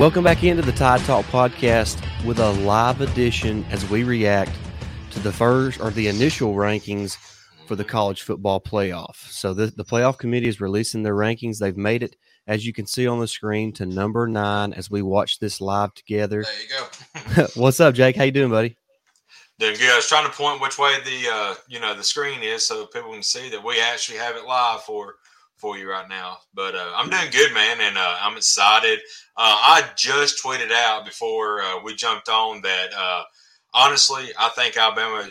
Welcome back into the Tide Talk podcast with a live edition as we react to the first or the initial rankings for the college football playoff. So the playoff committee is releasing their rankings. They've made it, as you can see on the screen, to number 9 as we watch this live together. There you go. What's up, Jake? How you doing, buddy? Doing good. I was trying to point which way the screen is so people can see that we actually have it live for you right now. But I'm doing good, man, and I'm excited. I just tweeted out before we jumped on that, honestly, I think Alabama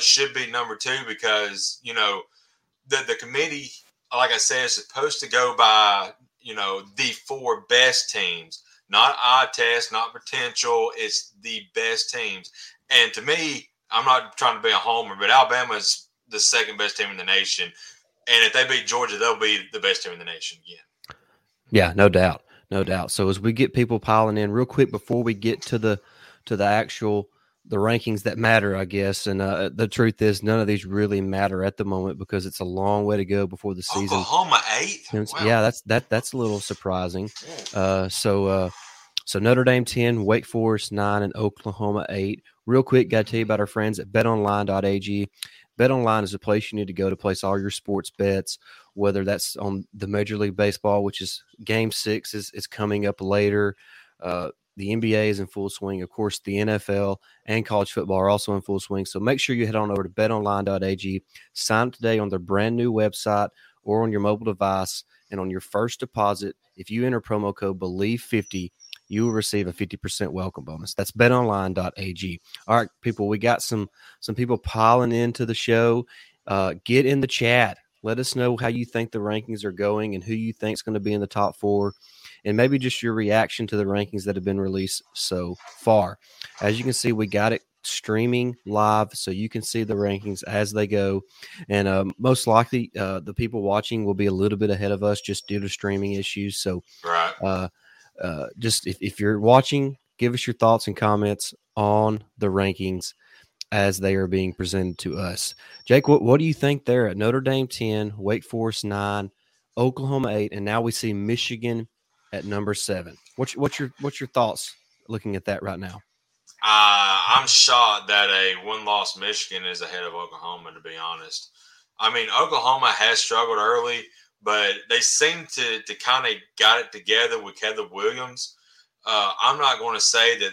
should be number 2 because, the committee, like I said, is supposed to go by, the 4 best teams, not eye test, not potential. It's the best teams. And to me, I'm not trying to be a homer, but Alabama is the 2nd best team in the nation. And if they beat Georgia, they'll be the best team in the nation again. Yeah, no doubt. No doubt. So as we get people piling in real quick before we get to the actual the rankings that matter, I guess. And the truth is none of these really matter at the moment because it's a long way to go before the season. Oklahoma 8th? Wow. Yeah, that's a little surprising. So Notre Dame 10, Wake Forest 9, and Oklahoma 8. Real quick, got to tell you about our friends at BetOnline.ag. BetOnline is a place you need to go to place all your sports bets, whether that's on the Major League Baseball, which is Game 6 is coming up later. The NBA is in full swing. Of course, the NFL and college football are also in full swing. So make sure you head on over to betonline.ag. Sign up today on their brand new website or on your mobile device. And on your first deposit, if you enter promo code BELIEVE50, you will receive a 50% welcome bonus. That's betonline.ag. All right, people, we got some people piling into the show. Get in the chat. Let us know how you think the rankings are going and who you think is going to be in the top 4, and maybe just your reaction to the rankings that have been released so far. As you can see, we got it streaming live, so you can see the rankings as they go. And most likely, the people watching will be a little bit ahead of us just due to streaming issues. So just if you're watching, give us your thoughts and comments on the rankings as they are being presented to us. Jake, what do you think there at Notre Dame 10, Wake Forest 9, Oklahoma 8, and now we see Michigan at number 7? What's your thoughts looking at that right now? I'm shocked that a one-loss Michigan is ahead of Oklahoma, to be honest. I mean, Oklahoma has struggled early, but they seem to kind of got it together with Caleb Williams. I'm not going to say that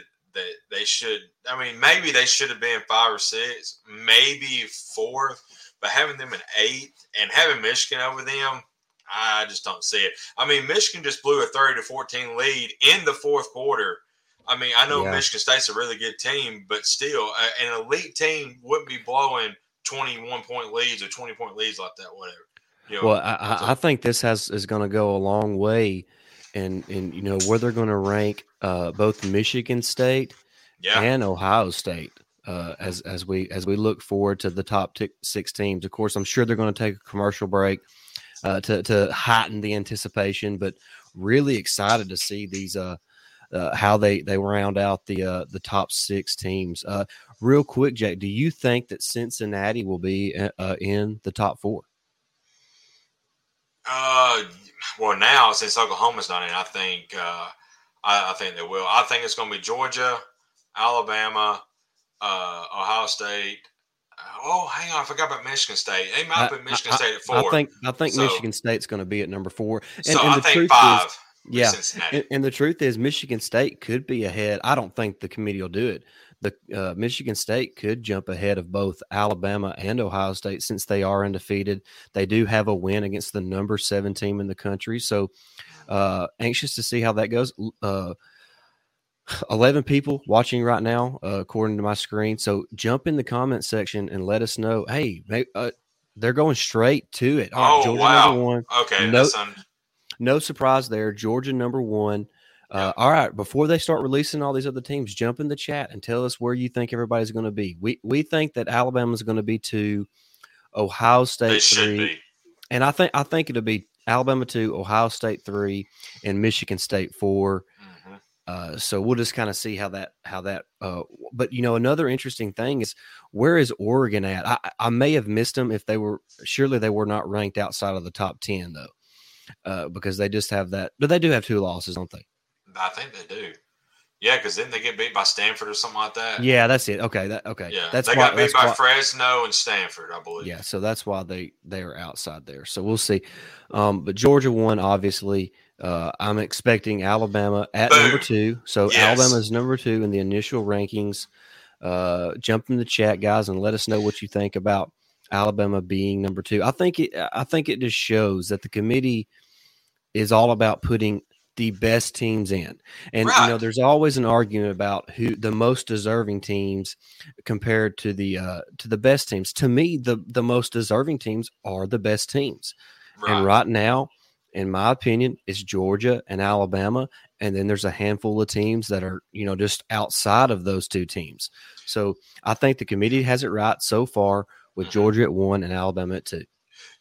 they should – I mean, maybe they should have been 5 or 6, maybe 4th, but having them in 8th and having Michigan over them, I just don't see it. I mean, Michigan just blew a 30-14 lead in the 4th quarter. I mean, I know Michigan State's a really good team, but still, an elite team wouldn't be blowing 21-point leads or 20-point leads like that, whatever. Well, I think this is going to go a long way in where they're going to rank both Michigan State and Ohio State as we look forward to the top 6 teams. Of course, I'm sure they're going to take a commercial break to heighten the anticipation, but really excited to see these how they round out the top 6 teams. Real quick, Jack, do you think that Cincinnati will be in the top 4? Well, now since Oklahoma's not in, I think they will. I think it's going to be Georgia, Alabama, Ohio State. Oh, hang on, I forgot about Michigan State. They might put Michigan State at 4. I think Michigan State's going to be at number 4. And I think 5. And the truth is, Michigan State could be ahead. I don't think the committee will do it. The Michigan State could jump ahead of both Alabama and Ohio State since they are undefeated. They do have a win against the number 7 team in the country. So anxious to see how that goes. 11 people watching right now, according to my screen. So jump in the comment section and let us know, hey, they're going straight to it. All right, Georgia number 1. Okay. No surprise there. Georgia number 1. All right, before they start releasing all these other teams, jump in the chat and tell us where you think everybody's going to be. We think that Alabama's going to be 2, Ohio State 3. They should be. And I think it'll be Alabama 2, Ohio State 3, and Michigan State 4. Mm-hmm. So we'll just kind of see how that but another interesting thing is where is Oregon at? I may have missed them if they were – surely they were not ranked outside of the top 10 though because they just have that – but they do have 2 losses, don't they? I think they do. Yeah, because then they get beat by Stanford or something like that. Yeah, that's it. Okay, Yeah, that's they got beat by Fresno and Stanford, I believe. Yeah, so that's why they are outside there. So we'll see. But Georgia won, obviously. I'm expecting Alabama at number two. So yes. Alabama's number two in the initial rankings. Jump in the chat, guys, and let us know what you think about Alabama being number two. I think it just shows that the committee is all about putting the best teams in. And, right. You know, there's always an argument about who the most deserving teams compared to the best teams. To me, the most deserving teams are the best teams. Right. And right now, in my opinion, it's Georgia and Alabama. And then there's a handful of teams that are, you know, just outside of those two teams. So I think the committee has it right so far with Georgia at one and Alabama at two.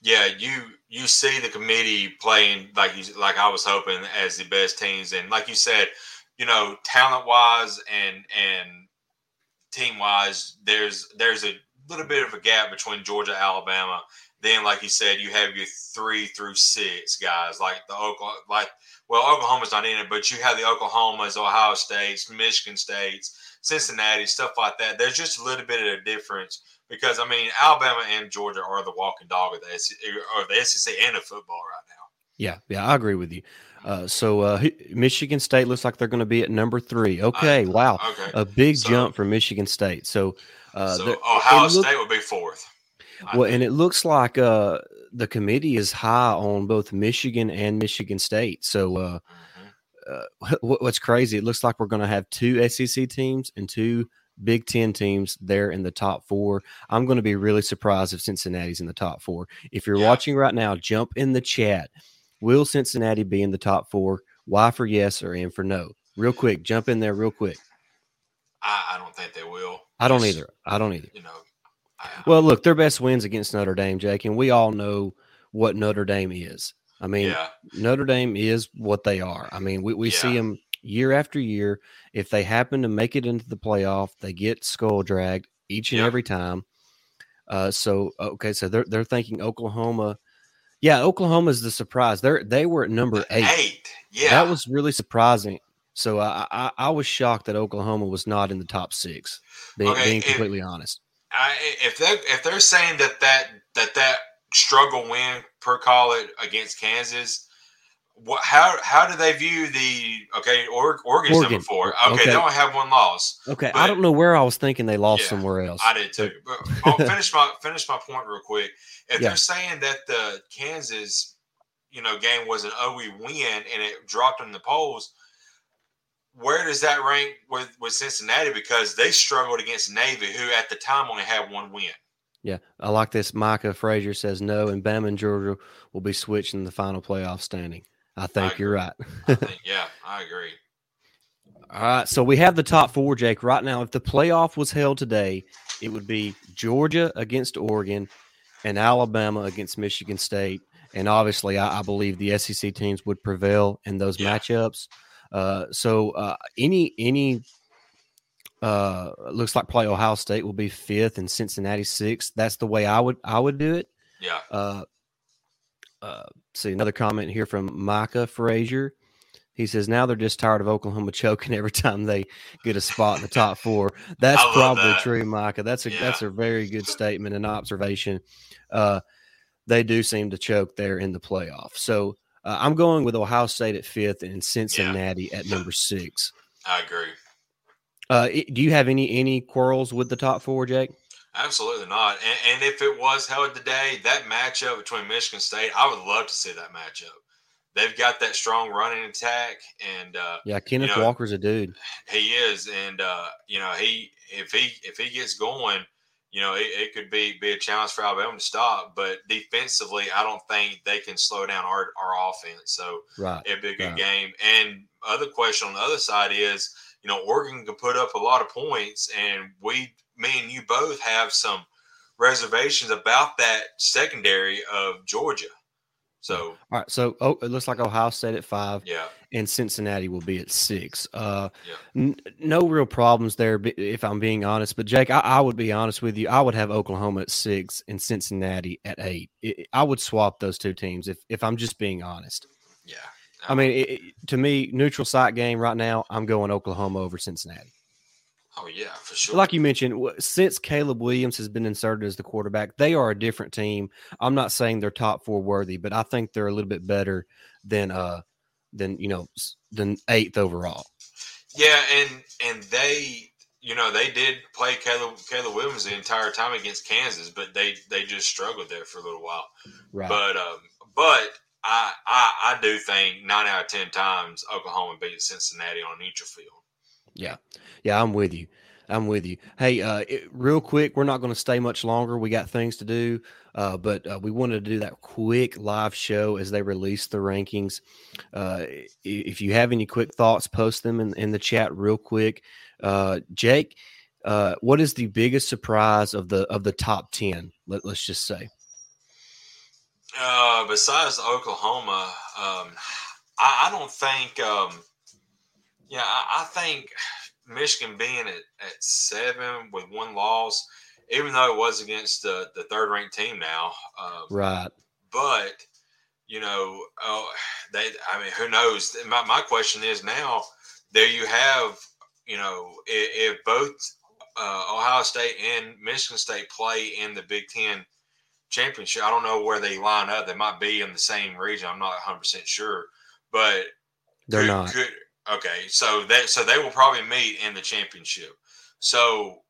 Yeah, you see the committee playing like I was hoping as the best teams. And like you said, you know, talent-wise and team-wise, there's a little bit of a gap between Georgia and Alabama. Then, like you said, you have your 3 through 6 guys, like the Oklahoma, Oklahoma's not in it, but you have the Oklahomas, Ohio States, Michigan States, Cincinnati, stuff like that. There's just a little bit of a difference because, I mean, Alabama and Georgia are the walking dog of the SEC and of football right now. Yeah, I agree with you. Michigan State looks like they're going to be at number 3. Okay, wow, okay. A big jump for Michigan State. So Ohio State would be 4th. And it looks like the committee is high on both Michigan and Michigan State. So what's crazy, it looks like we're going to have 2 SEC teams and 2 Big Ten teams there in the top 4. I'm going to be really surprised if Cincinnati's in the top 4. If you're watching right now, jump in the chat. Will Cincinnati be in the top 4? Y for yes or N for no? Real quick, jump in there real quick. I don't think they will. I don't either. You know. Well, look, their best wins against Notre Dame, Jake, and we all know what Notre Dame is. I mean, Notre Dame is what they are. I mean, we see them year after year. If they happen to make it into the playoff, they get skull dragged each and every time. So they're thinking Oklahoma. Yeah, Oklahoma's the surprise. They were at number 8. Yeah, that was really surprising. So I was shocked that Oklahoma was not in the top 6. Being completely honest. If they're saying that struggle win per call against Kansas, how do they view Oregon's number 4? Okay, they only have one loss. Okay, I don't know where I was thinking they lost somewhere else. I did too. But I'll finish my point real quick. If they're saying that the Kansas, you know, game was an OE win and it dropped in the polls. Where does that rank with Cincinnati? Because they struggled against Navy, who at the time only had one win. Yeah, I like this. Micah Frazier says no, and Bama and Georgia will be switching the final playoff standing. I think you're right. I agree. All right, so we have the top 4, Jake. Right now, if the playoff was held today, it would be Georgia against Oregon and Alabama against Michigan State. And obviously, I believe the SEC teams would prevail in those matchups. Looks like probably Ohio State will be 5th and Cincinnati 6th. That's the way I would do it. Yeah. See another comment here from Micah Frazier. He says now they're just tired of Oklahoma choking every time they get a spot in the top 4. That's probably true, Micah. That's a very good statement and observation. They do seem to choke there in the playoff. So. I'm going with Ohio State at 5th and Cincinnati at number 6. I agree. Do you have any quarrels with the top 4, Jake? Absolutely not. And if it was held today, that matchup between Michigan State, I would love to see that matchup. They've got that strong running attack, and Kenneth Walker's a dude. He is, and if he gets going. You know, it could be a challenge for Alabama to stop, but defensively, I don't think they can slow down our offense. So it'd be a good game. And other question on the other side is, you know, Oregon can put up a lot of points, and me and you both have some reservations about that secondary of Georgia. So all right, so it looks like Ohio State at 5, and Cincinnati will be at 6. No real problems there, if I'm being honest. But Jake, I would be honest with you. I would have Oklahoma at 6 and Cincinnati at 8. I would swap those two teams if I'm just being honest. Yeah, I mean, to me, neutral site game right now, I'm going Oklahoma over Cincinnati. Oh, yeah, for sure. Like you mentioned, since Caleb Williams has been inserted as the quarterback, they are a different team. I'm not saying they're top four worthy, but I think they're a little bit better than eighth overall. Yeah, and they, they did play Caleb Williams the entire time against Kansas, but they just struggled there for a little while. Right. But I do think 9 out of 10 times Oklahoma beat Cincinnati on neutral field. Yeah, I'm with you. Hey, real quick, we're not going to stay much longer. We got things to do, but we wanted to do that quick live show as they release the rankings. If you have any quick thoughts, post them in the chat real quick. Jake, what is the biggest surprise of the top 10? Let's just say. Besides Oklahoma, I don't think yeah, I think Michigan being at 7 with one loss, even though it was against the third-ranked team now. Right. But, who knows? My question is now, there you have, if both Ohio State and Michigan State play in the Big Ten championship, I don't know where they line up. They might be in the same region. I'm not 100% sure. But they're not. Okay, so they will probably meet in the championship. So,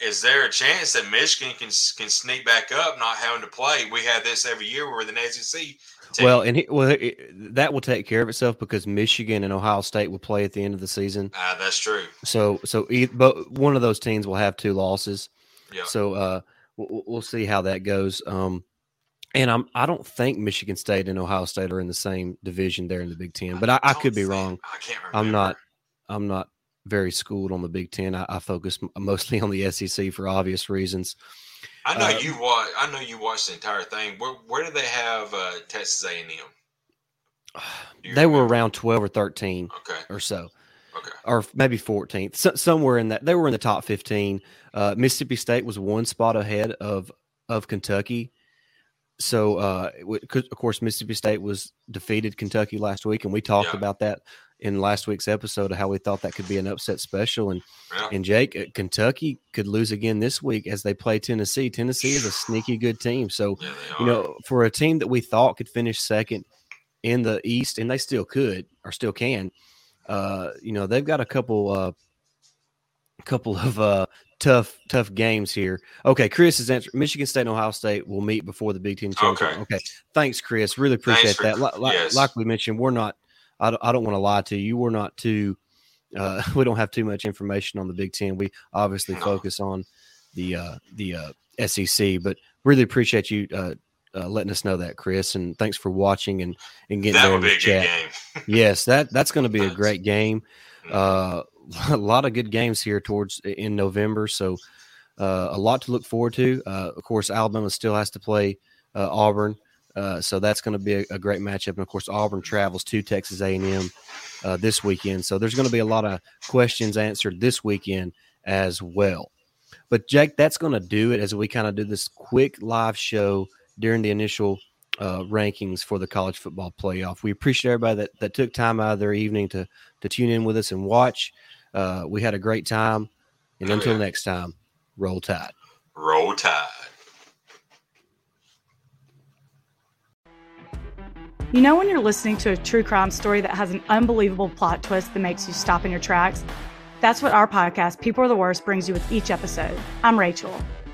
is there a chance that Michigan can sneak back up, not having to play? We have this every year where the SEC. That will take care of itself because Michigan and Ohio State will play at the end of the season. That's true. So, but one of those teams will have two losses. Yeah. So, we'll see how that goes. And I don't think Michigan State and Ohio State are in the same division there in the Big Ten, but I could be wrong. I can't remember. I'm not very schooled on the Big Ten. I focus mostly on the SEC for obvious reasons. I know you watched the entire thing. Where did they have Texas A&M? They were around 12 or 13, okay, or so. Okay. Or maybe 14th, somewhere in that. They were in the top 15. Mississippi State was one spot ahead of Kentucky. So, of course, Mississippi State defeated Kentucky last week, and we talked about that in last week's episode of how we thought that could be an upset special. And Jake, Kentucky could lose again this week as they play Tennessee. Tennessee is a sneaky good team. So, for a team that we thought could finish second in the East, and they still could or still can, they've got a couple of tough games here. Okay, Chris has answered. Michigan State and Ohio State will meet before the Big Ten championship. Okay. Thanks, Chris. Really appreciate that. Like we mentioned, we're not – I don't want to lie to you. We're not too we don't have too much information on the Big Ten. We obviously focus on the SEC, but really appreciate you letting us know that, Chris, and thanks for watching and getting there in the chat. That would be a good game. Yes, that's going to be a great game. A lot of good games here in November, so a lot to look forward to. Of course, Alabama still has to play Auburn, so that's going to be a great matchup. And, of course, Auburn travels to Texas A&M this weekend, so there's going to be a lot of questions answered this weekend as well. But, Jake, that's going to do it as we kind of do this quick live show during the initial rankings for the college football playoff. We appreciate everybody that took time out of their evening to tune in with us and watch. We had a great time. And until next time, roll tide. Roll tide. You know when you're listening to a true crime story that has an unbelievable plot twist that makes you stop in your tracks? That's what our podcast, People Are the Worst, brings you with each episode. I'm Rachel.